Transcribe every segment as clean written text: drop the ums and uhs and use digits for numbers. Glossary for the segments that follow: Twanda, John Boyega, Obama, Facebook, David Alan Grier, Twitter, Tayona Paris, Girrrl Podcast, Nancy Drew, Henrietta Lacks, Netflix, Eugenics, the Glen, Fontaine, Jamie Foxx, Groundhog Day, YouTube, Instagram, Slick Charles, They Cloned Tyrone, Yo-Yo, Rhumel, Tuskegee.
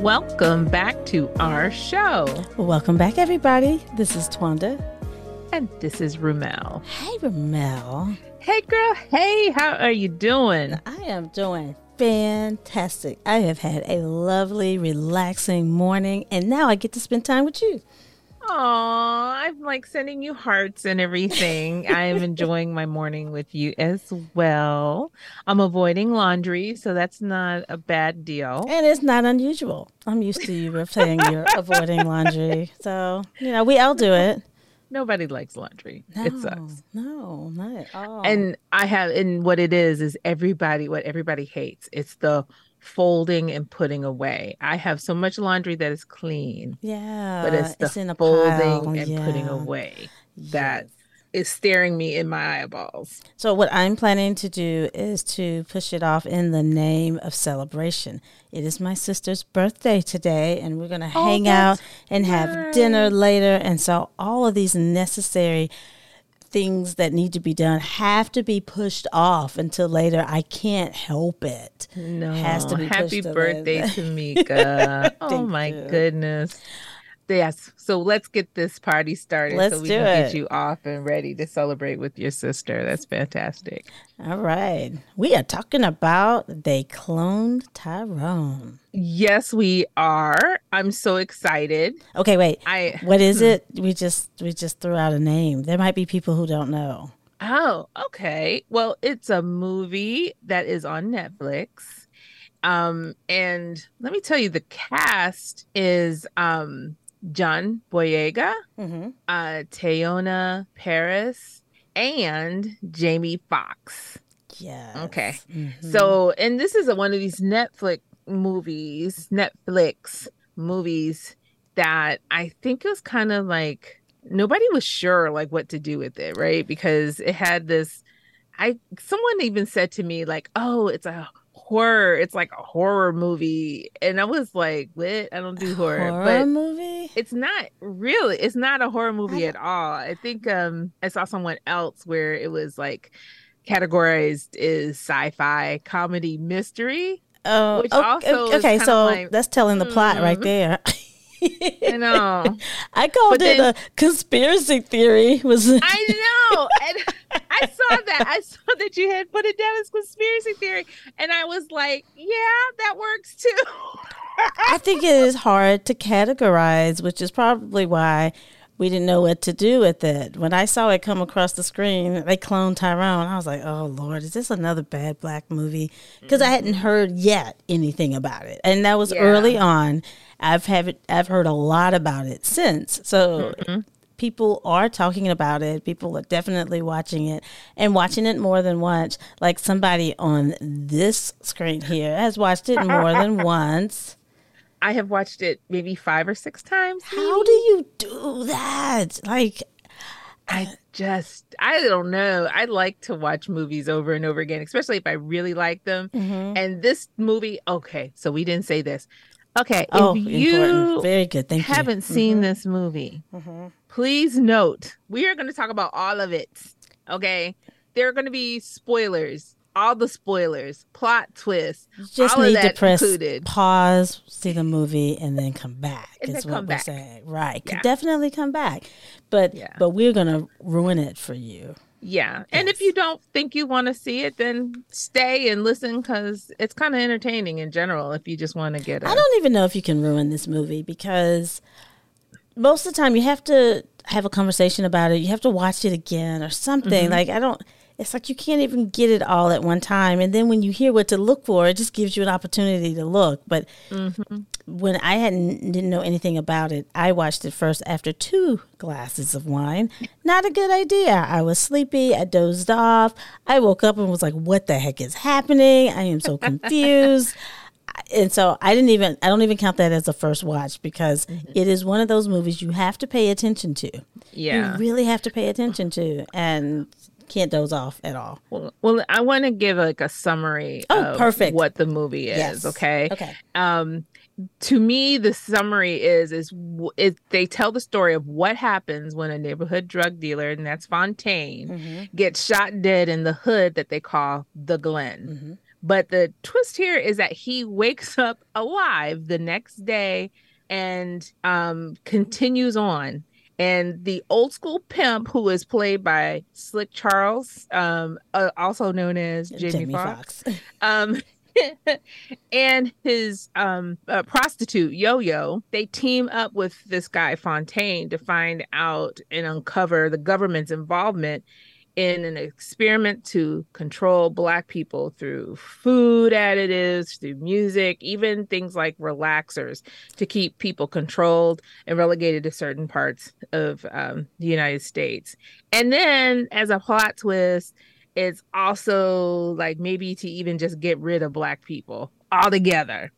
Welcome back to our show. Welcome back, everybody. This is Twanda. And this is Rhumel. Hey, Rhumel. Hey, girl. Hey, how are you doing? I am doing fantastic. I have had a lovely, relaxing morning, and now I get to spend time with you. Aw, I'm like sending you hearts and everything. I am enjoying my morning with you as well. I'm avoiding laundry, so that's not a bad deal. And it's not unusual. I'm used to you saying you're avoiding laundry. So, you know, we all do it. Nobody likes laundry. No, it sucks. No, not at all. And what it is everybody, what everybody hates. It's the folding and putting away. I have so much laundry that is clean. Yeah. But it's the folding and putting away that is staring me in my eyeballs. So what I'm planning to do is to push it off in the name of celebration. It is my sister's birthday today, and we're going to hang out and have dinner later. And so all of these necessary things that need to be done have to be pushed off until later. I can't help it. No, has to be happy birthday to Mika. Oh my goodness. Yes. So let's get this party started. Let's so we can get you off and ready to celebrate with your sister. That's fantastic. All right. We are talking about They Cloned Tyrone. Yes, we are. I'm so excited. Okay, wait. What is it? We just threw out a name. There might be people who don't know. Oh, okay. Well, it's a movie that is on Netflix. And let me tell you, the cast is John Boyega, Tayona Paris, and Jamie Foxx. Yeah. Okay. Mm-hmm. So, and this is one of these Netflix movies that I think it was kind of like nobody was sure like what to do with it, right? Because it had this. Someone even said to me like, "Oh, it's a." Horror. It's like a horror movie. And I was like, what? I don't do horror. Horror movie? It's not really. It's not a horror movie at all. I think I saw someone else where it was like categorized as sci-fi, comedy, mystery. Oh, okay. So like, that's telling the plot right there. I know. I called it a conspiracy theory. I know. And I saw that. I saw that you had put it down as conspiracy theory. And I was like, yeah, that works too. I think it is hard to categorize, which is probably why we didn't know what to do with it. When I saw it come across the screen, They Cloned Tyrone, I was like, oh, Lord, is this another bad black movie? Because I hadn't heard yet anything about it. And that was early on. I've heard a lot about it since. So people are talking about it. People are definitely watching it and watching it more than once. Like somebody on this screen here has watched it more than once. I have watched it maybe 5 or 6 times. Maybe. How do you do that? Like, I don't know. I like to watch movies over and over again, especially if I really like them. Mm-hmm. And this movie, okay, so we didn't say this. Okay, if you very good. Thank haven't you. Seen this movie, please note, we are going to talk about all of it, okay? There are going to be spoilers, all the spoilers, plot twists, just all need of that to press included. Pause, see the movie, and then come back is what we're saying. Right, yeah. Could definitely come back, but we're going to ruin it for you. Yeah, and if you don't think you want to see it, then stay and listen because it's kind of entertaining in general if you just want to I don't even know if you can ruin this movie because most of the time you have to have a conversation about it. You have to watch it again or something. Like, it's like you can't even get it all at one time. And then when you hear what to look for, it just gives you an opportunity to look. But when I didn't know anything about it, I watched it first after 2 glasses of wine. Not a good idea. I was sleepy. I dozed off. I woke up and was like, what the heck is happening? I am so confused. And so I don't even count that as a first watch because it is one of those movies you have to pay attention to. Yeah. You really have to pay attention to. And can't doze off at all. Well, I want to give like a summary of what the movie is. Yes. Okay. To me, the summary is they tell the story of what happens when a neighborhood drug dealer, and that's Fontaine, gets shot dead in the hood that they call the Glen. But the twist here is that he wakes up alive the next day and continues on. And the old school pimp, who is played by Slick Charles, also known as Jamie Foxx, and his prostitute, Yo-Yo, they team up with this guy, Fontaine, to find out and uncover the government's involvement in an experiment to control Black people through food additives, through music, even things like relaxers to keep people controlled and relegated to certain parts of the United States. And then as a plot twist, it's also like maybe to even just get rid of Black people altogether.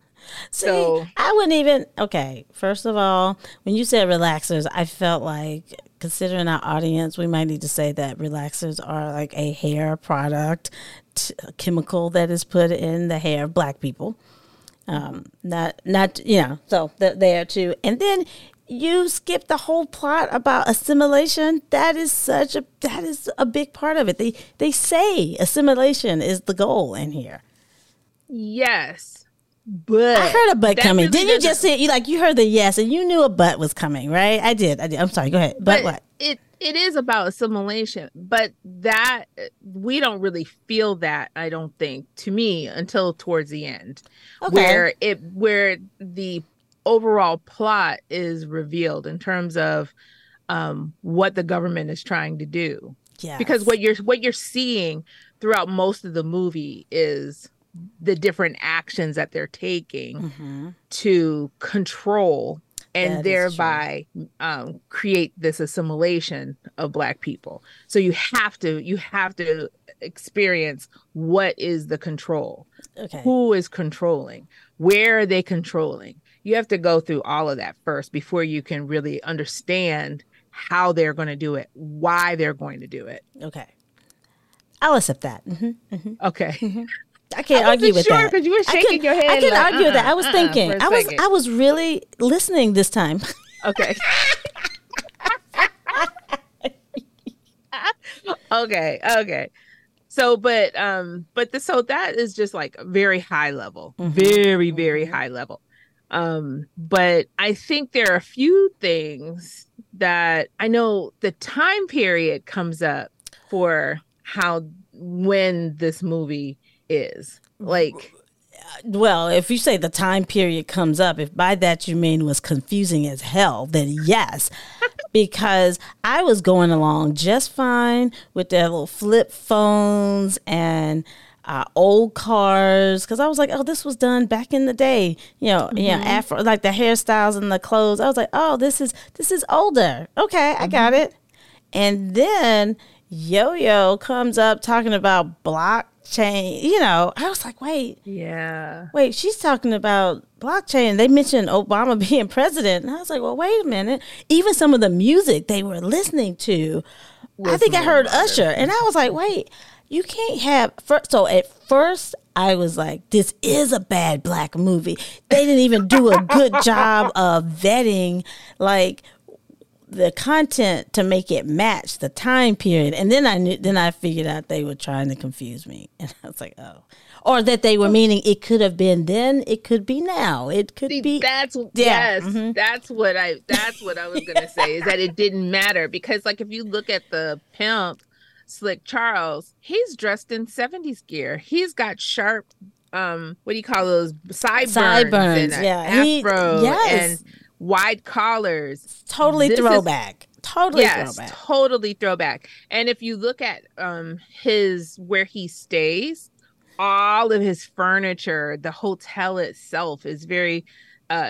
See, so I wouldn't even, okay, first of all, when you said relaxers, I felt like, considering our audience, we might need to say that relaxers are like a hair product, a chemical that is put in the hair of Black people. Not, you know, so there too. And then you skip the whole plot about assimilation. That is a big part of it. They say assimilation is the goal in here. Yes. But I heard a butt coming. Didn't you just say you heard the yes and you knew a butt was coming, right? I did. I'm sorry. Go ahead. But what? It is about assimilation, but that we don't really feel that, I don't think, to me, until towards the end, okay, where the overall plot is revealed in terms of what the government is trying to do. Yes. Because what you're seeing throughout most of the movie is the different actions that they're taking to control and thereby create this assimilation of Black people. So you have to experience what is the control, who is controlling, where are they controlling. You have to go through all of that first before you can really understand how they're going to do it, why they're going to do it. Okay, I'll accept that. Mm-hmm. Mm-hmm. Okay. Mm-hmm. I can't argue with that. Because you were shaking your head. I can't argue with that. I was thinking. I was really listening this time. Okay. Okay. So, but that is just like very high level, very, very high level. But I think there are a few things that I know the time period comes up for when this movie is like, well, if you say the time period comes up, if by that you mean was confusing as hell, then yes, because I was going along just fine with their little flip phones and old cars, because I was like, oh, this was done back in the day, Afro, like the hairstyles and the clothes. I was like, oh, this is older. Okay, I got it. And then Yo-Yo comes up talking about blockchain. I was like, wait, she's talking about blockchain. They mentioned Obama being president, and I was like, well, wait a minute. Even some of the music they were listening to, I think I heard Usher, and I was like, wait, you can't have. So at first, I was like, this is a bad Black movie. They didn't even do a good job of vetting, like, the content to make it match the time period. And then I figured out they were trying to confuse me. And I was like, oh. Or that they were meaning it could have been then, it could be now. It could be. That's, yes. Mm-hmm. That's what I was going to say, is that it didn't matter. Because like, if you look at the pimp, Slick Charles, he's dressed in 70s gear. He's got sharp, what do you call those? Sideburns. And afro. Yes. And wide collars, totally throwback. And if you look at his, where he stays, all of his furniture, the hotel itself is very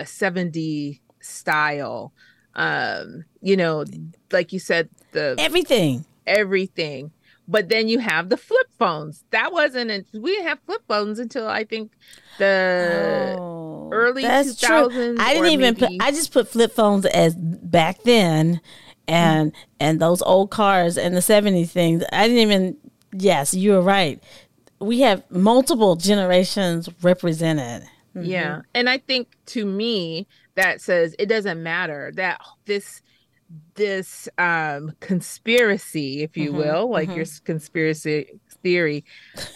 70 style. Like you said, the everything. But then you have the flip phones. We didn't have flip phones until I think the early 2000s. I didn't even I just put flip phones as back then, and those old cars and the 70s things. I didn't even. Yes, you were right. We have multiple generations represented. Mm-hmm. Yeah, and I think to me that says it doesn't matter that this conspiracy, if you will, like your conspiracy theory.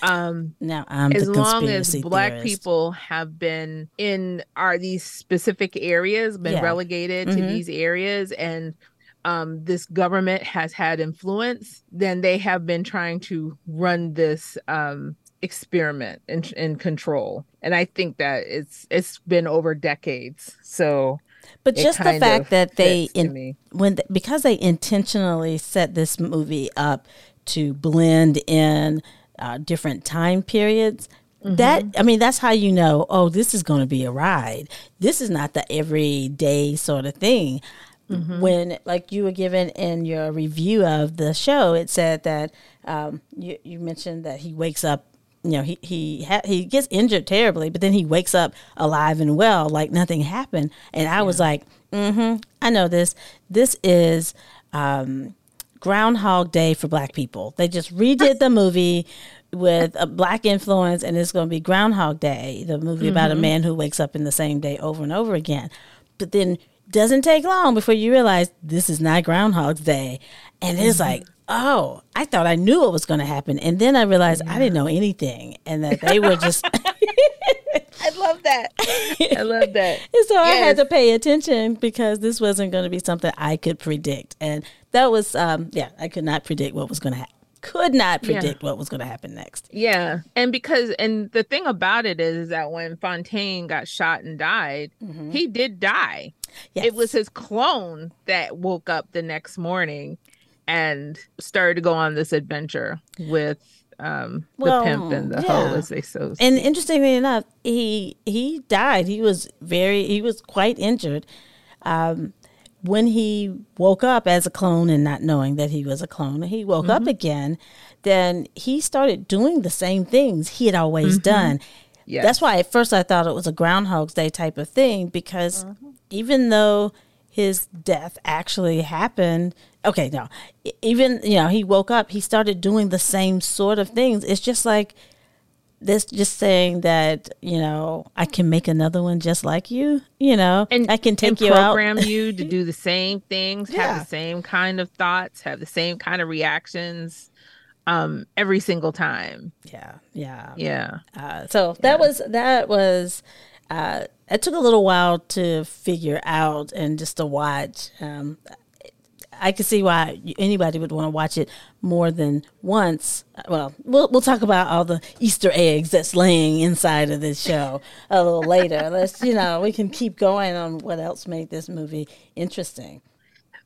Now I'm as the long as Black theorist. People have been in are these specific areas, been relegated to these areas, and this government has had influence, then they have been trying to run this experiment in control. And I think that it's been over decades. So, but just the fact that they because they intentionally set this movie up to blend in different time periods. That, I mean, that's how you know, oh, this is going to be a ride. This is not the everyday sort of thing. Mm-hmm. When, like you were given in your review of the show, it said that you mentioned that he wakes up, you know, he gets injured terribly, but then he wakes up alive and well, like nothing happened. And I was like, I know this. This is Groundhog Day for Black people. They just redid the movie with a Black influence, and it's going to be Groundhog Day, the movie about a man who wakes up in the same day over and over again. But then doesn't take long before you realize this is not Groundhog Day. And it's like, oh, I thought I knew what was going to happen. And then I realized I didn't know anything and that they were just. I love that. I love that. And so I had to pay attention because this wasn't going to be something I could predict. And that was, I could not predict what was going to happen. What was going to happen next. Yeah. And the thing about it is that when Fontaine got shot and died, he did die. Yes. It was his clone that woke up the next morning and started to go on this adventure with the pimp and the hoe, as they so say. And interestingly enough, he died. He was quite injured. When he woke up as a clone and not knowing that he was a clone, and he woke up again, then he started doing the same things he had always done. Yes. That's why at first I thought it was a Groundhog's Day type of thing, because even though his death actually happened, he woke up, he started doing the same sort of things. It's just like this, just saying that, you know, I can make another one just like you, you know, and I can take you out, program you to do the same things, have the same kind of thoughts, have the same kind of reactions, every single time. Yeah. So that was it took a little while to figure out and just to watch. I could see why anybody would want to watch it more than once. Well, we'll talk about all the Easter eggs that's laying inside of this show a little later. Let's, we can keep going on what else made this movie interesting.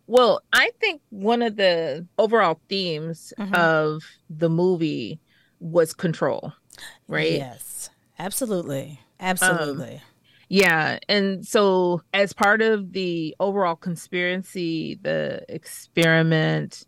Well, I think one of the overall themes of the movie was control, right? Yes, absolutely. Yeah. And so as part of the overall conspiracy, the experiment,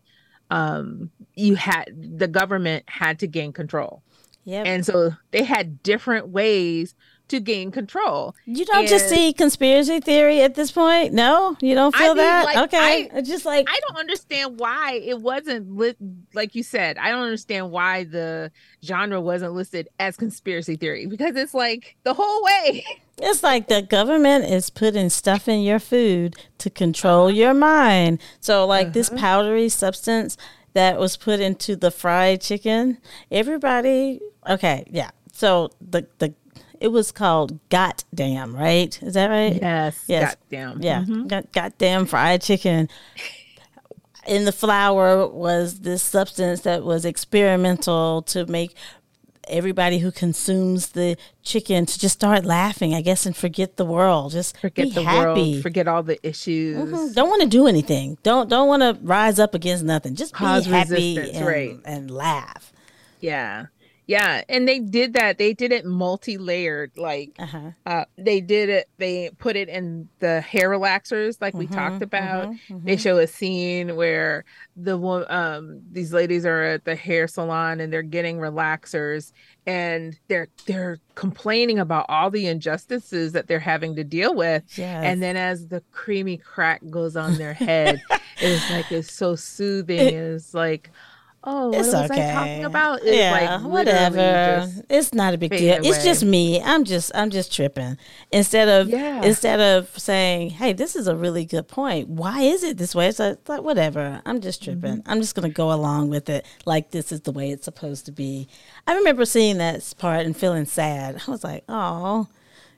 the government had to gain control. Yeah. And so they had different ways to gain control. You don't just see conspiracy theory at this point? No? You don't feel that? Like, okay. I don't understand why it wasn't like you said, I don't understand why the genre wasn't listed as conspiracy theory, because it's like the whole way. It's like the government is putting stuff in your food to control your mind. So like this powdery substance that was put into the fried chicken, everybody. Okay. Yeah. So it was called goddamn, right? Is that right? Yes. Goddamn. Yeah. Goddamn fried chicken. In the flour was this substance that was experimental to make everybody who consumes the chicken to just start laughing, I guess, and forget the world. Just forget the happy world. Forget all the issues. Don't want to do anything. Don't want to rise up against nothing. Just cause happy and, and laugh. Yeah. Yeah. And they did that. They did it multi-layered. Like they did it. They put it in the hair relaxers, like we talked about. They show a scene where the these ladies are at the hair salon and they're getting relaxers, and they're complaining about all the injustices that they're having to deal with. Yes. And then as the creamy crack goes on their head, it's so soothing. It's like, oh, what was okay. I talking about? It's yeah, like whatever. It's not a big deal. Away. It's just me. I'm just tripping. Instead of saying, hey, this is a really good point. Why is it this way? It's like whatever. I'm just tripping. Mm-hmm. I'm just gonna go along with it. Like this is the way it's supposed to be. I remember seeing that part and feeling sad. I was like, oh.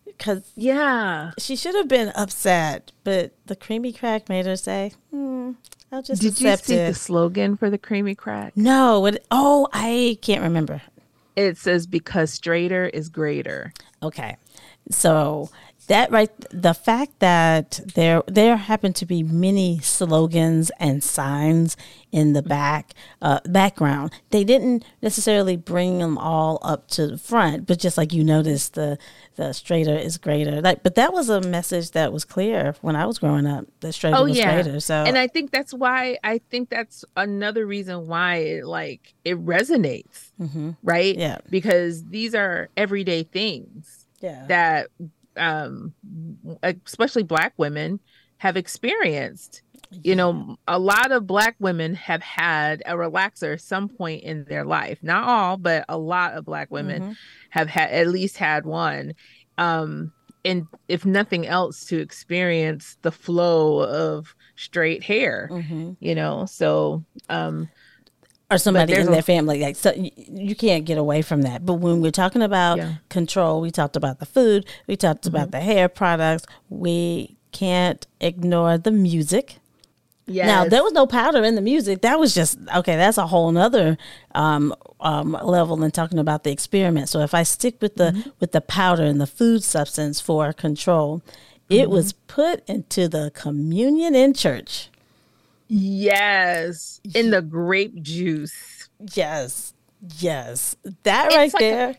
Because yeah, she should have been upset, but the creamy crack made her say, I'll just accept it. Did you see the slogan for the creamy crack? No. I can't remember. It says, because straighter is greater. Okay. So that right, the fact that there happen to be many slogans and signs in the background, they didn't necessarily bring them all up to the front, but just like you noticed, the straighter is greater. Like, but that was a message that was clear when I was growing up. The straighter was greater. So, and I think that's why. I think that's another reason why it resonates, mm-hmm. right? Yeah, because these are everyday things. Yeah, that. Especially Black women have experienced, you know, a lot of Black women have had a relaxer at some point in their life. Not all, but a lot of Black women mm-hmm. have had at least had one. And if nothing else, to experience the flow of straight hair, mm-hmm. you know, so, or somebody in their family, like, so you can't get away from that. But when we're talking about control, we talked about the food, we talked mm-hmm. about the hair products. We can't ignore the music. Yes. Now, there was no powder in the music. That was just, okay, that's a whole nother level than talking about the experiment. So if I stick with the mm-hmm. with the powder and the food substance for control, it mm-hmm. was put into the communion in church. Yes, in the grape juice. Yes. That it's right like there,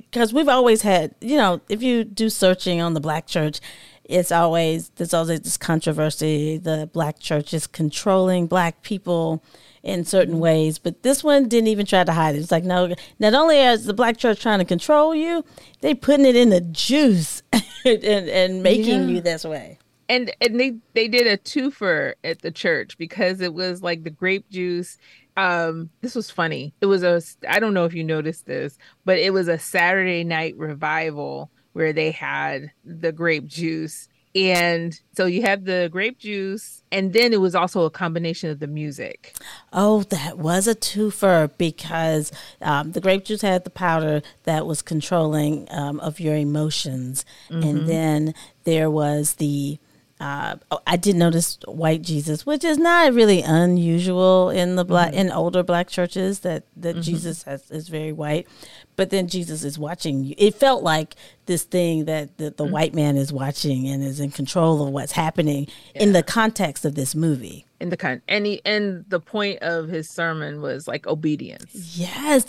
because we've always had, you know, if you do searching on the Black church, there's always this controversy. The Black church is controlling Black people in certain ways, but this one didn't even try to hide it. It's like, no, not only is the Black church trying to control you, they putting it in the juice and making you this way. And they did a twofer at the church, because it was like the grape juice. This was funny. It was I don't know if you noticed this, but it was a Saturday night revival where they had the grape juice. And so you have the grape juice, and then it was also a combination of the music. Oh, that was a twofer, because the grape juice had the powder that was controlling of your emotions. Mm-hmm. And then there was the... I did notice white Jesus, which is not really unusual in the Black mm-hmm. in older Black churches that mm-hmm. Jesus is very white, but then Jesus is watching you. It felt like this thing that the mm-hmm. white man is watching and is in control of what's happening in the context of this movie. And the point of his sermon was like obedience. Yes,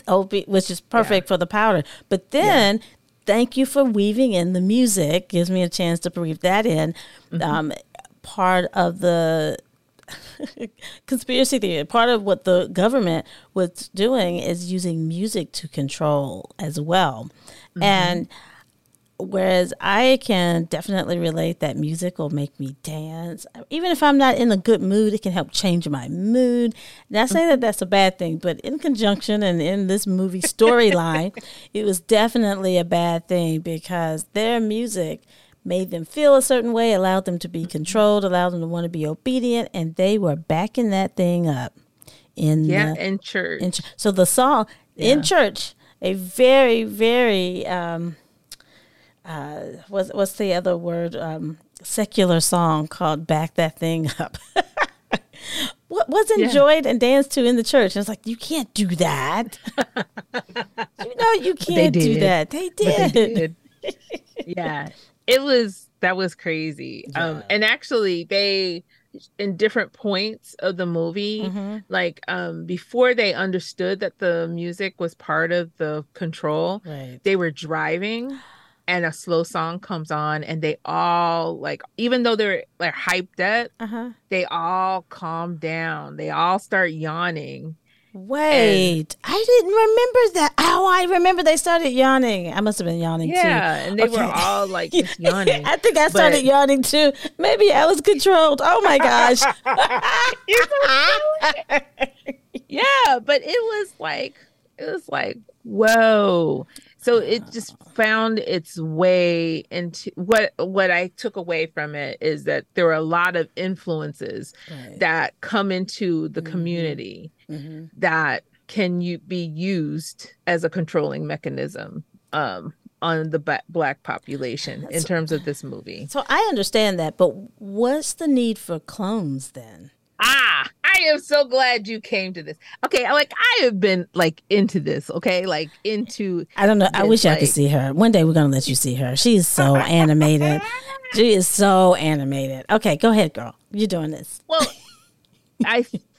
which is perfect for the powder. But then. Yeah. Thank you for weaving in the music. Gives me a chance to breathe that in. Mm-hmm. Part of the conspiracy theory, part of what the government was doing is using music to control as well. Mm-hmm. And whereas I can definitely relate that music will make me dance. Even if I'm not in a good mood, it can help change my mood. Not mm-hmm. saying that that's a bad thing, but in conjunction and in this movie storyline, it was definitely a bad thing, because their music made them feel a certain way, allowed them to be controlled, allowed them to want to be obedient, and they were backing that thing up. In church. So the song, in church, a very, very... what's the other word? Secular song called "Back That Thing Up." What was enjoyed and danced to in the church? And it's like, you can't do that. You know, you can't do that. They did. Yeah, that was crazy. Yeah. And actually, they in different points of the movie, mm-hmm. like before they understood that the music was part of the control, right. They were driving. And a slow song comes on, and they all, like, even though they're like hyped up, uh-huh. they all calm down. They all start yawning. Wait, I didn't remember that. Oh, I remember they started yawning. I must have been yawning too. Yeah, and they were all like just yawning. I think I started yawning too. Maybe I was controlled. Oh my gosh. Yeah, Yeah, but it was like, whoa. So it just found its way into what I took away from it is that there are a lot of influences that come into the community that can be used as a controlling mechanism on the Black population in terms of this movie. So I understand that, but what's the need for clones then? Ah, I am so glad you came to this. Okay, I have been into this. Okay, I don't know. I wish I could see her one day. We're gonna let you see her. She is so animated. Okay, go ahead, girl. You're doing this. Well,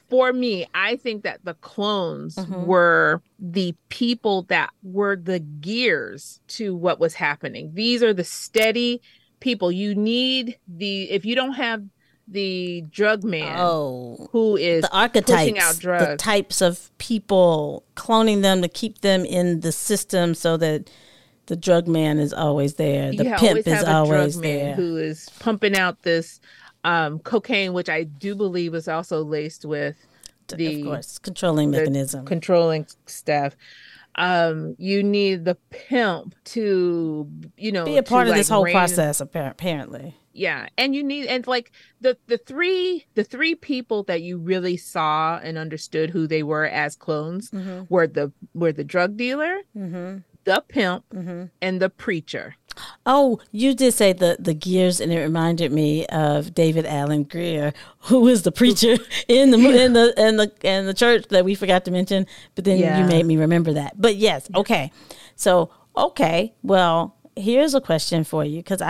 for me, I think that the clones were the people that were the gears to what was happening. These are the steady people. You need if you don't have the drug man who is the archetypes, pushing out drugs. The types of people, cloning them to keep them in the system so that the drug man is always there. The pimp is always there. Who is pumping out this cocaine, which I do believe is also laced with the, of course, controlling mechanism. Controlling stuff. You need the pimp to, be a part of this whole process, apparently. Yeah, and you need the three people that you really saw and understood who they were as clones were the drug dealer, the pimp, and the preacher. Oh, you did say the gears, and it reminded me of David Alan Grier, who is the preacher in the church that we forgot to mention. But then you made me remember that. But yes, okay, so well. Here's a question for you, because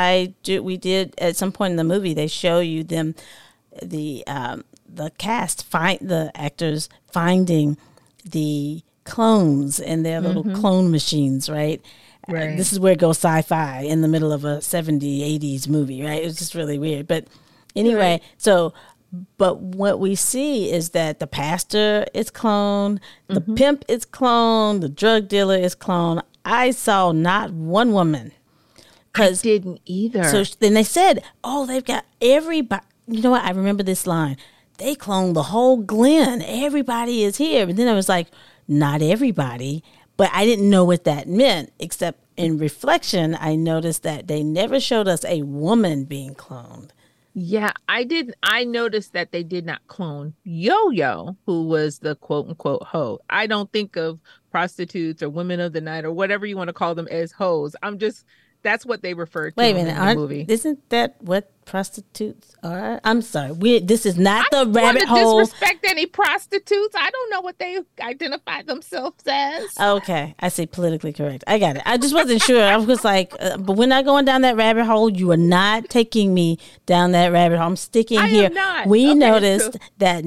we did at some point in the movie they show you them, the cast the actors finding the clones in their little clone machines, right? Right. This is where it goes sci-fi in the middle of a 80s movie, right? It was just really weird, but anyway, but what we see is that the pastor is cloned, the pimp is cloned, the drug dealer is cloned. I saw not one woman. I didn't either. So then they said, they've got everybody. You know what? I remember this line. They cloned the whole Glen. Everybody is here. But then I was like, not everybody. But I didn't know what that meant, except in reflection, I noticed that they never showed us a woman being cloned. Yeah, I did. I noticed that they did not clone Yo-Yo, who was the quote unquote hoe. I don't think of prostitutes or women of the night or whatever you want to call them as hoes. That's what they refer to. Wait a minute, in the movie. Isn't that what prostitutes are? I'm sorry. This is not the rabbit hole. I don't disrespect any prostitutes. I don't know what they identify themselves as. Okay. I say politically correct. I got it. I just wasn't sure. I was like, but we're not going down that rabbit hole. You are not taking me down that rabbit hole. I'm sticking here. I am not. We noticed that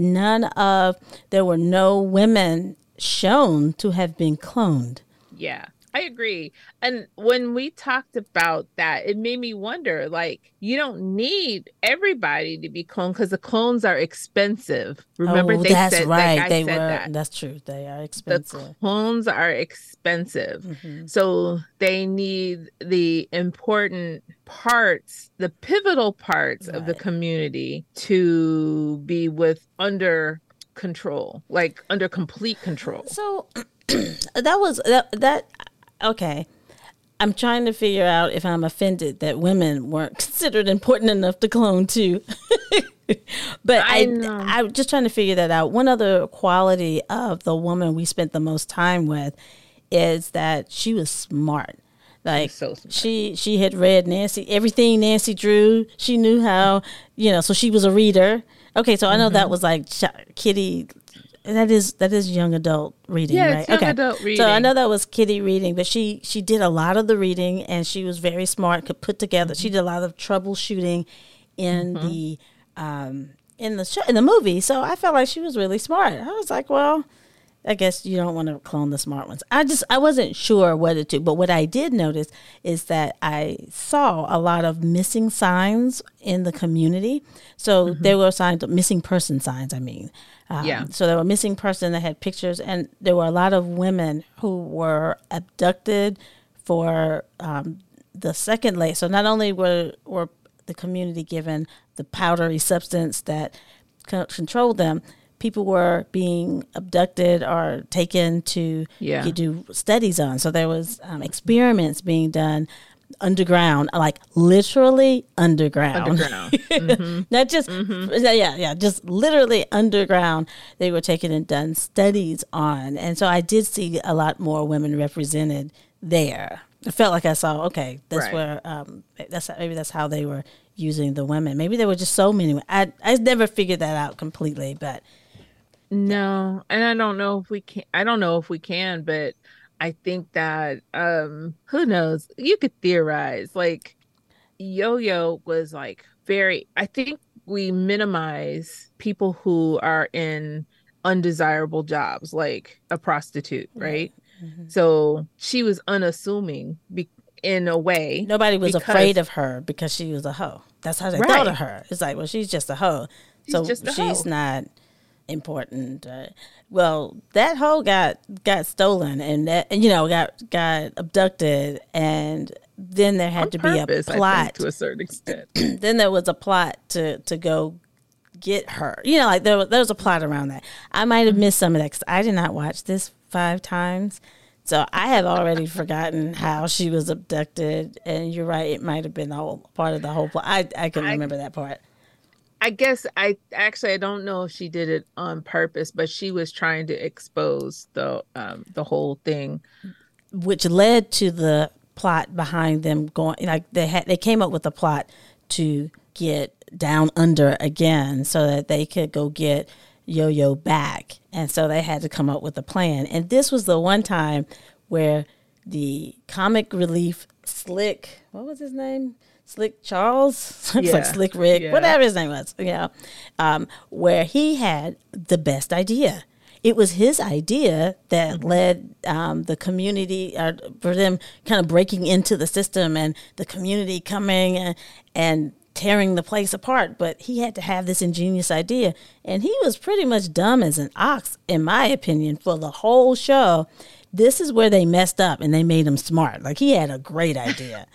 there were no women shown to have been cloned. Yeah. I agree. And when we talked about that, it made me wonder, you don't need everybody to be cloned because the clones are expensive. Remember, that's true. They are expensive. The clones are expensive. Mm-hmm. So they need the important parts, the pivotal parts of the community to be under control, under complete control. So Okay, I'm trying to figure out if I'm offended that women weren't considered important enough to clone too. But I'm just trying to figure that out. One other quality of the woman we spent the most time with is that she was smart. So smart. She had read everything Nancy Drew. She knew how, so she was a reader. Okay, so I know that was like Kitty. That is young adult reading, right? Yeah, adult reading. So I know that was kiddie reading, but she did a lot of the reading, and she was very smart, could put together. She did a lot of troubleshooting in the in the movie. So I felt like she was really smart. I was like, well, I guess you don't want to clone the smart ones. I wasn't sure whether to, but what I did notice is that I saw a lot of missing signs in the community. So there were signs, missing person signs, I mean. So there were missing person that had pictures, and there were a lot of women who were abducted for the second lay. So not only were the community given the powdery substance that controlled them, people were being abducted or taken to do studies on. So there was experiments being done underground, like literally underground. Mm-hmm. Not just just literally underground. They were taken and done studies on. And so I did see a lot more women represented there. It felt like I saw, okay, that's right. Where that's how they were using the women. Maybe there were just so many. I never figured that out completely, but no. And I don't know if we can, but I think that who knows? You could theorize. Like Yo-Yo was like very. I think we minimize people who are in undesirable jobs, like a prostitute, right? Mm-hmm. So she was unassuming in a way. Nobody was afraid of her because she was a hoe. That's how they thought of her. It's like, well, she's just a hoe, so she's not important. Well, that hoe got stolen and got abducted, and then there had to be a plot, I think, to a certain extent. Then there was a plot to go get her. You know, like there was a plot around that. I might have missed some of that because I did not watch this 5 times, so I had already forgotten how she was abducted. And you're right; it might have been the whole part of the whole plot. I couldn't remember that part. I guess I don't know if she did it on purpose, but she was trying to expose the whole thing, which led to the plot behind them going. Like they came up with a plot to get down under again, so that they could go get Yo-Yo back, and so they had to come up with a plan. And this was the one time where the comic relief Slick Charles, like Slick Rick, whatever his name was, where he had the best idea. It was his idea that led the community, for them kind of breaking into the system and the community coming and tearing the place apart. But he had to have this ingenious idea, and he was pretty much dumb as an ox, in my opinion, for the whole show. This is where they messed up and they made him smart. Like, he had a great idea.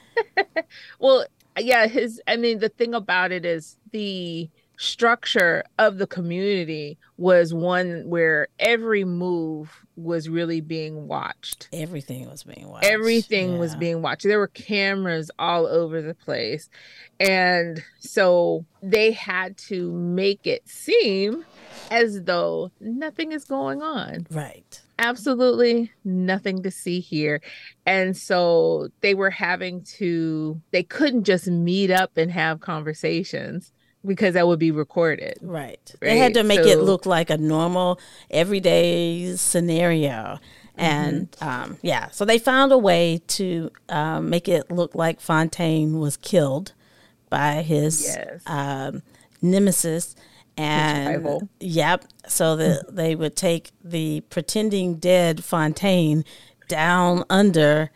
Well, yeah, the thing about it is the structure of the community was one where every move was really being watched. Everything was being watched. Everything was being watched. There were cameras all over the place. And so they had to make it seem as though nothing is going on. Right. Absolutely nothing to see here. And so they couldn't just meet up and have conversations, because that would be recorded. Right. They had to make it look like a normal, everyday scenario. Mm-hmm. And so they found a way to make it look like Fontaine was killed by his nemesis. And so they would take the pretending dead Fontaine down under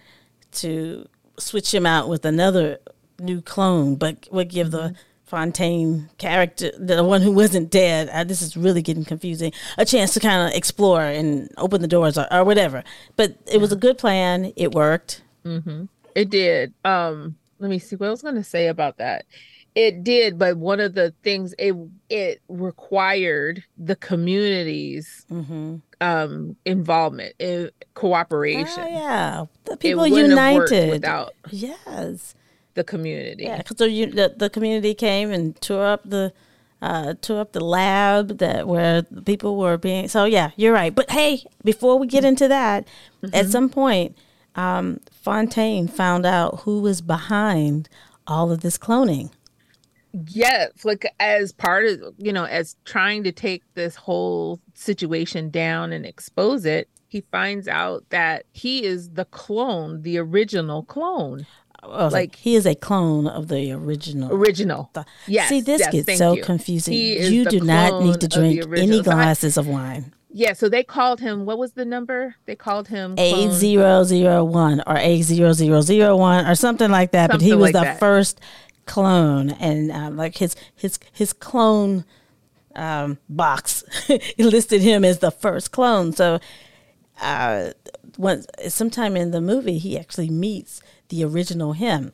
to switch him out with another new clone, but would give the Fontaine character, the one who wasn't dead, this is really getting confusing, a chance to kind of explore and open the doors or whatever. But it was a good plan. It worked. Mm-hmm. It did. Let me see what I was going to say about that. It did, but one of the things it required the community's involvement, cooperation. Oh, yeah, the people united without the community. Yeah, because the community came and tore up the lab where the people were being. So yeah, you're right. But hey, before we get into that, at some point, Fontaine found out who was behind all of this cloning. Yes, like as part of, as trying to take this whole situation down and expose it, he finds out that he is the clone, the original clone. Like he is a clone of the original. Yes. See, this gets so confusing. You do not need to drink any glasses of wine. Yeah, so they called him, what was the number? They called him A001 or A0001 or something like that, but he was the first clone, and like his clone box listed him as the first clone. So sometime in the movie, he actually meets the original him.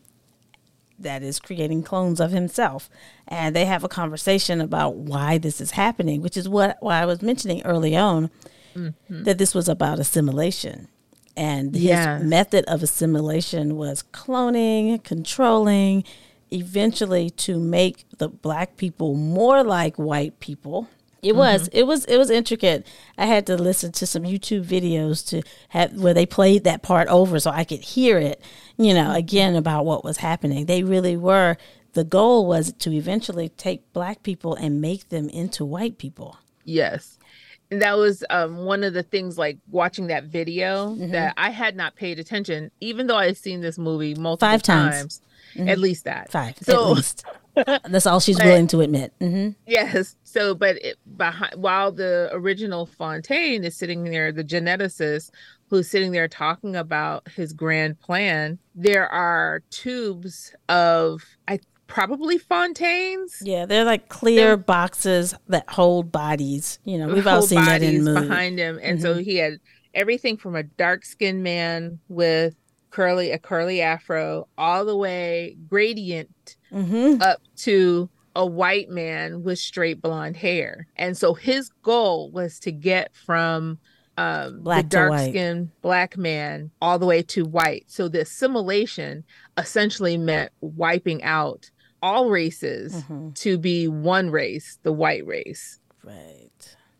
that is creating clones of himself. And they have a conversation about why this is happening, which is why I was mentioning early on, mm-hmm. that this was about assimilation. And his method of assimilation was cloning, controlling, eventually to make the black people more like white people. It mm-hmm. was intricate. I had to listen to some YouTube videos to have where they played that part over so I could hear it, you know, again about what was happening. They really were. The goal was to eventually take black people and make them into white people. Yes. And that was one of the things, like watching that video, mm-hmm. that I had not paid attention, even though I had seen this movie multiple times. Mm-hmm. At least that. So, at least. That's all she's willing to admit. Mm-hmm. Yes. So, but while the original Fontaine is sitting there, the geneticist who's sitting there talking about his grand plan, there are tubes of, probably Fontaines. Yeah, they're like clear boxes that hold bodies. You know, we've all seen that in movies. Behind him. And mm-hmm. so he had everything from a dark-skinned man with a curly afro, all the way gradient mm-hmm. up to a white man with straight blonde hair. And so his goal was to get from the dark-skinned black man all the way to white. So the assimilation essentially meant wiping out all races mm-hmm. to be one race, the white race. Right.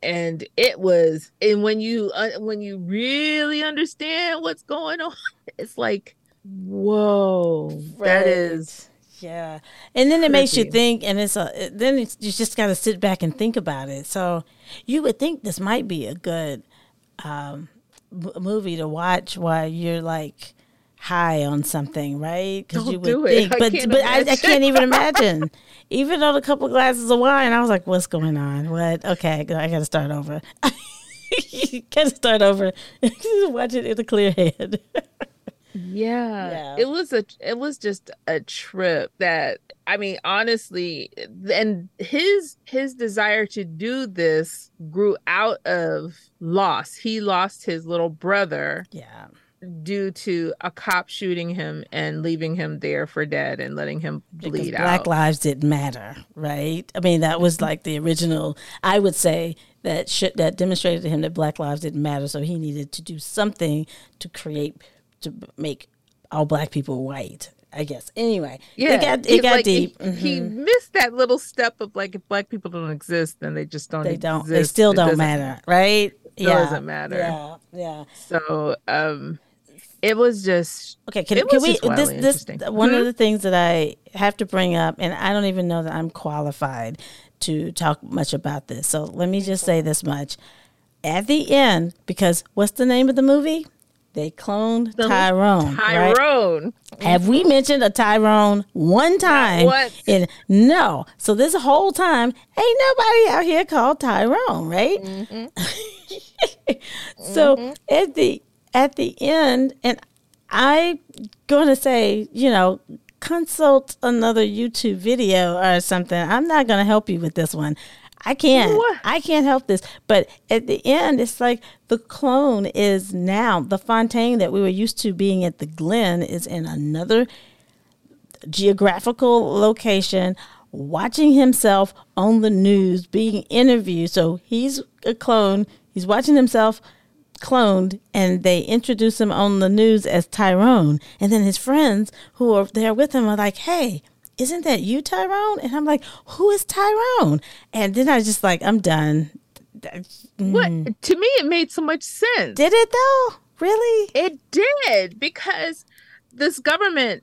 And it was, and when you really understand what's going on, it's like, whoa, right. That is, yeah. And then it makes you think, and you just got to sit back and think about it. So you would think this might be a good movie to watch while you're like high on something, right? Because you would think, I can't even imagine. Even on a couple glasses of wine, I was like, "What's going on? What? Okay, I got to start over. Just watch it in a clear head." Yeah, it was just a trip. That I mean, honestly, and his desire to do this grew out of loss. He lost his little brother. Yeah. Due to a cop shooting him and leaving him there for dead and letting him bleed out. Black lives didn't matter, right? I mean, that was like the original, I would say, that demonstrated to him that black lives didn't matter, so he needed to do something to make all black people white, I guess. Anyway, it got deep. He missed that little step of like, if black people don't exist, then they just don't exist. They still don't matter, right? It doesn't matter. Yeah. So, it was just okay. This one of the things that I have to bring up, and I don't even know that I'm qualified to talk much about this. So let me just say this much at the end, because what's the name of the movie? They Cloned Tyrone. Tyrone. Right? Have we mentioned a Tyrone one time? What? No. So this whole time, ain't nobody out here called Tyrone, right? Mm-hmm. So mm-hmm. at the end, and I'm going to say, you know, consult another YouTube video or something. I'm not going to help you with this one. I can't help this. But at the end, it's like the clone is now. The Fontaine that we were used to being at the Glen is in another geographical location, watching himself on the news, being interviewed. So he's a clone. He's watching himself cloned, and they introduce him on the news as Tyrone. And then his friends who are there with him are like, hey, isn't that you, Tyrone? And I'm like, who is Tyrone? And then I was just like, I'm done. What? To me, it made so much sense. Did it though? Really? It did, because this government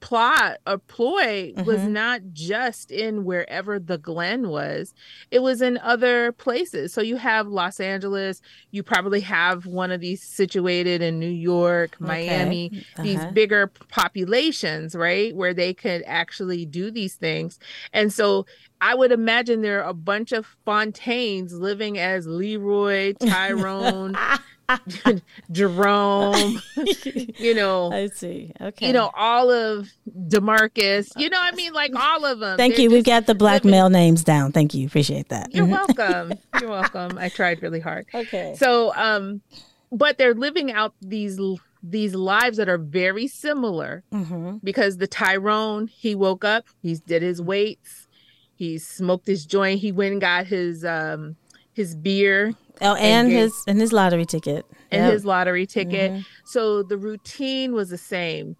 plot or ploy mm-hmm. was not just in wherever the Glen was. It was in other places. So you have Los Angeles. You probably have one of these situated in New York, Miami, these bigger populations, right, where they could actually do these things. And so I would imagine there are a bunch of Fontaines living as Leroy, Tyrone, Jerome, you know, I see. Okay, you know, all of DeMarcus, you know, I mean, like all of them. Thank you. We've got the black male names down. Thank you. Appreciate that. You're welcome. You're welcome. I tried really hard. Okay. So, but they're living out these these lives that are very similar, mm-hmm. because the Tyrone, he woke up, he did his weights, he smoked his joint, he went and got his beer. Oh, and his lottery ticket. And yep. his lottery ticket. Mm-hmm. So the routine was the same.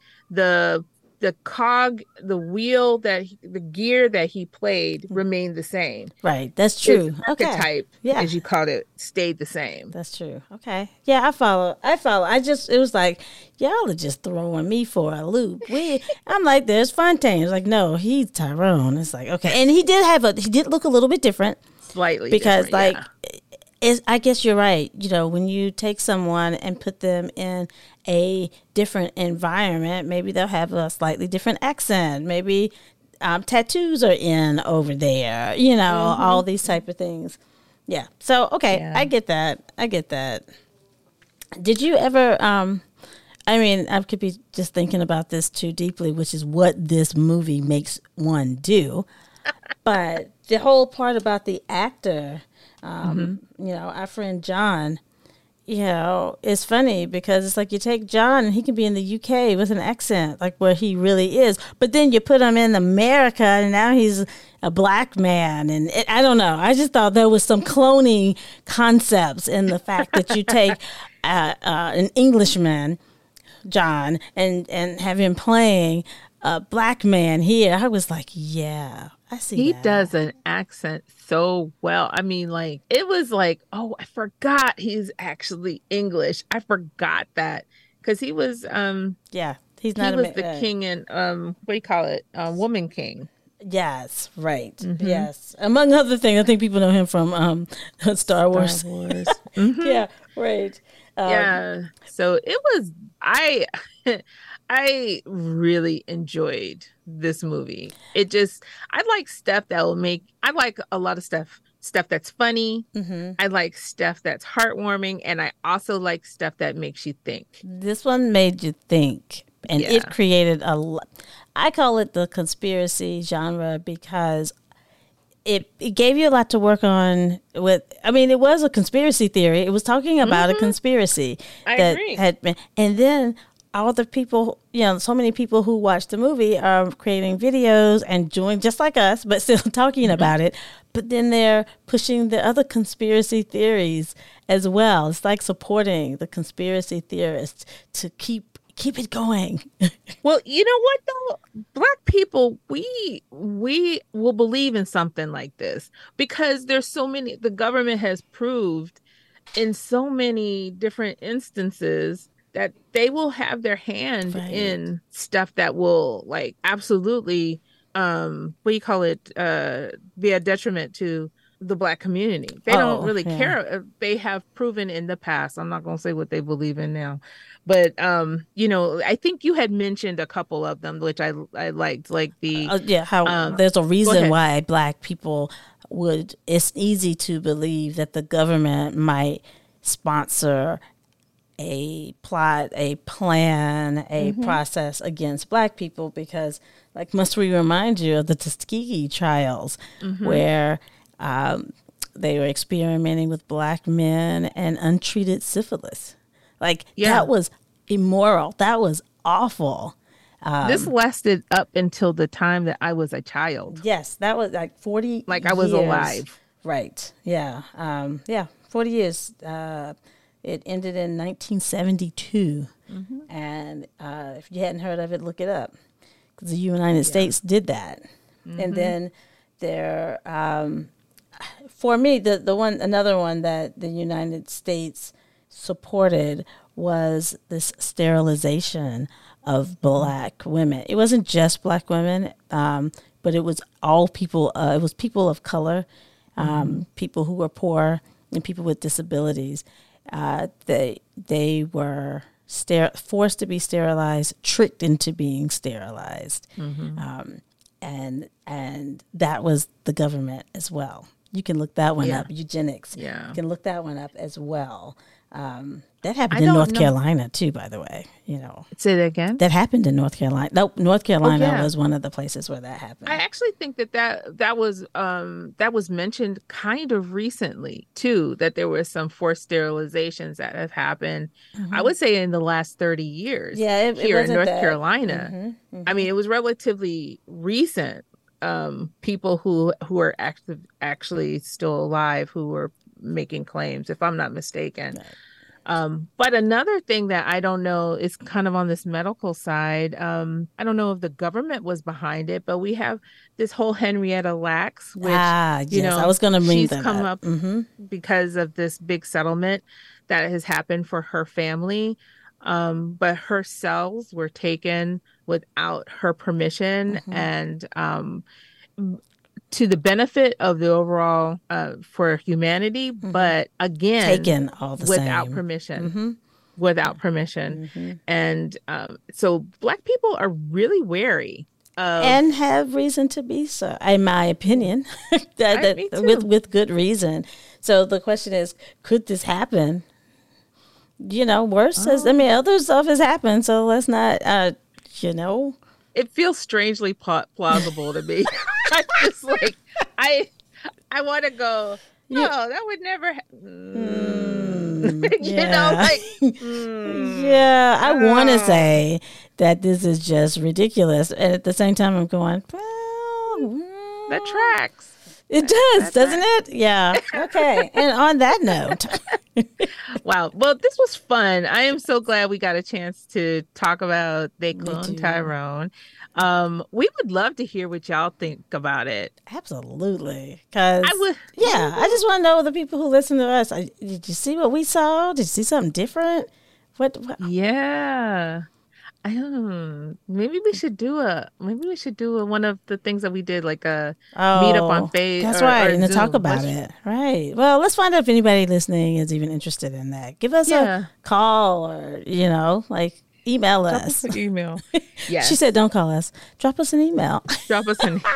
The cog, the wheel, the gear that he played remained the same. Right. That's true. His archetype, yeah. as you called it, stayed the same. That's true. Okay. Yeah, I follow. It was like, y'all are just throwing me for a loop. I'm like, there's Fontaine. It's like, no, he's Tyrone. It's like, okay. And he did look a little bit different. Slightly different, like, yeah. I guess you're right. You know, when you take someone and put them in a different environment, maybe they'll have a slightly different accent. Maybe tattoos are in over there, you know, mm-hmm. all these type of things. Yeah. So, okay, yeah. I get that. Did you ever, I could be just thinking about this too deeply, which is what this movie makes one do. But the whole part about the actor, mm-hmm. you know, our friend John, you know, it's funny because it's like you take John and he can be in the UK with an accent, like where he really is. But then you put him in America and now he's a black man. And I don't know. I just thought there was some cloning concepts in the fact that you take an Englishman, John, and have him playing a black man here. I was like, yeah. I see he that. Does an accent so well. I mean, like, it was like, oh, I forgot he's actually English. I forgot that. Because he was, the king in, Woman King. Yes, right. Mm-hmm. Yes. Among other things, I think people know him from Star Wars. Mm-hmm. Yeah, right. Yeah. So it was, I really enjoyed this movie. It just, I like a lot of stuff that's funny. Mm-hmm. I like stuff that's heartwarming. And I also like stuff that makes you think. This one made you think. And it created I call it the conspiracy genre because it gave you a lot to work on with. I mean, it was a conspiracy theory. It was talking about mm-hmm. a conspiracy. I agree. And then all the people, you know, so many people who watch the movie are creating videos and doing just like us, but still talking mm-hmm. about it. But then they're pushing the other conspiracy theories as well. It's like supporting the conspiracy theorists to keep it going. Well, you know what, though? Black people, we will believe in something like this because there's so many, the government has proved in so many different instances that they will have their hand right. in stuff that will like absolutely, be a detriment to the black community. They don't really care. They have proven in the past. I'm not going to say what they believe in now, but, you know, I think you had mentioned a couple of them, which I liked, like the, how there's a reason why black people it's easy to believe that the government might sponsor a plot, a plan, a mm-hmm. process against black people because, like, must we remind you of the Tuskegee trials mm-hmm. where they were experimenting with black men and untreated syphilis. Like, that was immoral. That was awful. This lasted up until the time that I was a child. Yes, that was like 40 years. I was alive. Right. Yeah. 40 years. It ended in 1972, mm-hmm. and if you hadn't heard of it, look it up, because the United States did that. Mm-hmm. And then there, for me, another one that the United States supported was this sterilization of black women. It wasn't just black women, but it was all people. It was people of color, mm-hmm. people who were poor, and people with disabilities. They were forced to be sterilized, tricked into being sterilized, mm-hmm. And that was the government as well. You can look that one up. Eugenics. Yeah. You can look that one up as well. That happened in North Carolina too, by the way. You know. Say that again? That happened in North Carolina. Nope, North Carolina was one of the places where that happened. I actually think that was mentioned kind of recently too, that there were some forced sterilizations that have happened. Mm-hmm. I would say in the last 30 years. Yeah, here in North Carolina. Mm-hmm, mm-hmm. I mean, it was relatively recent. People who are actually still alive who were making claims, if I'm not mistaken. Right. But another thing that I don't know is kind of on this medical side. I don't know if the government was behind it, but we have this whole Henrietta Lacks, which I was going to bring that up mm-hmm. because of this big settlement that has happened for her family. But her cells were taken without her permission mm-hmm. and to the benefit of the overall for humanity, mm-hmm. but again, taken all the without permission, mm-hmm. without permission. Mm-hmm. And so Black people are really wary. And have reason to be so, in my opinion, with good reason. So the question is, could this happen? You know, worse other stuff has happened, so let's not, It feels strangely plausible to me. I'm just like, I want to go, that would never happen. I want to say that this is just ridiculous. And at the same time, I'm going, well. That tracks. It does, doesn't it? Yeah. Okay. And on that note. Wow. Well, this was fun. I am so glad we got a chance to talk about They Cloned Tyrone. We would love to hear what y'all think about it. Absolutely. Because I just want to know the people who listen to us. Did you see what we saw? Did you see something different? What? Yeah. I don't know. Maybe we should do one of the things that we did, like a meetup on Facebook. That's right, and to talk about it. Right. Well, let's find out if anybody listening is even interested in that. Give us a call or, email us. Drop us an email. Yes. She said, don't call us. Drop us an email. Drop us an email.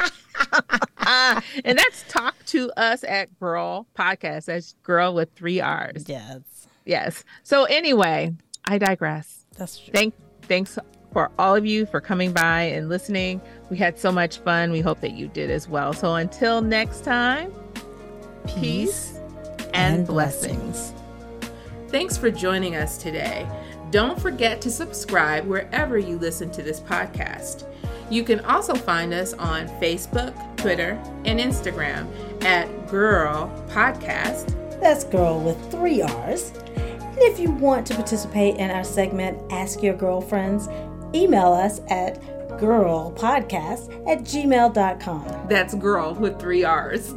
And that's talk to us at Girrrl Podcast. That's Girrrl with 3 R's. Yes. Yes. So anyway, I digress. That's true. Thanks for all of you for coming by and listening. We had so much fun. We hope that you did as well. So until next time, peace and blessings. Thanks for joining us today. Don't forget to subscribe wherever you listen to this podcast. You can also find us on Facebook, Twitter, and Instagram at Girrrl Podcast. That's Girrrl with 3 R's. And if you want to participate in our segment, Ask Your Girlfriends, email us at girlpodcast@gmail.com. That's Girrrl with 3 R's.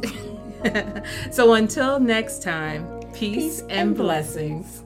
So until next time, peace and blessings.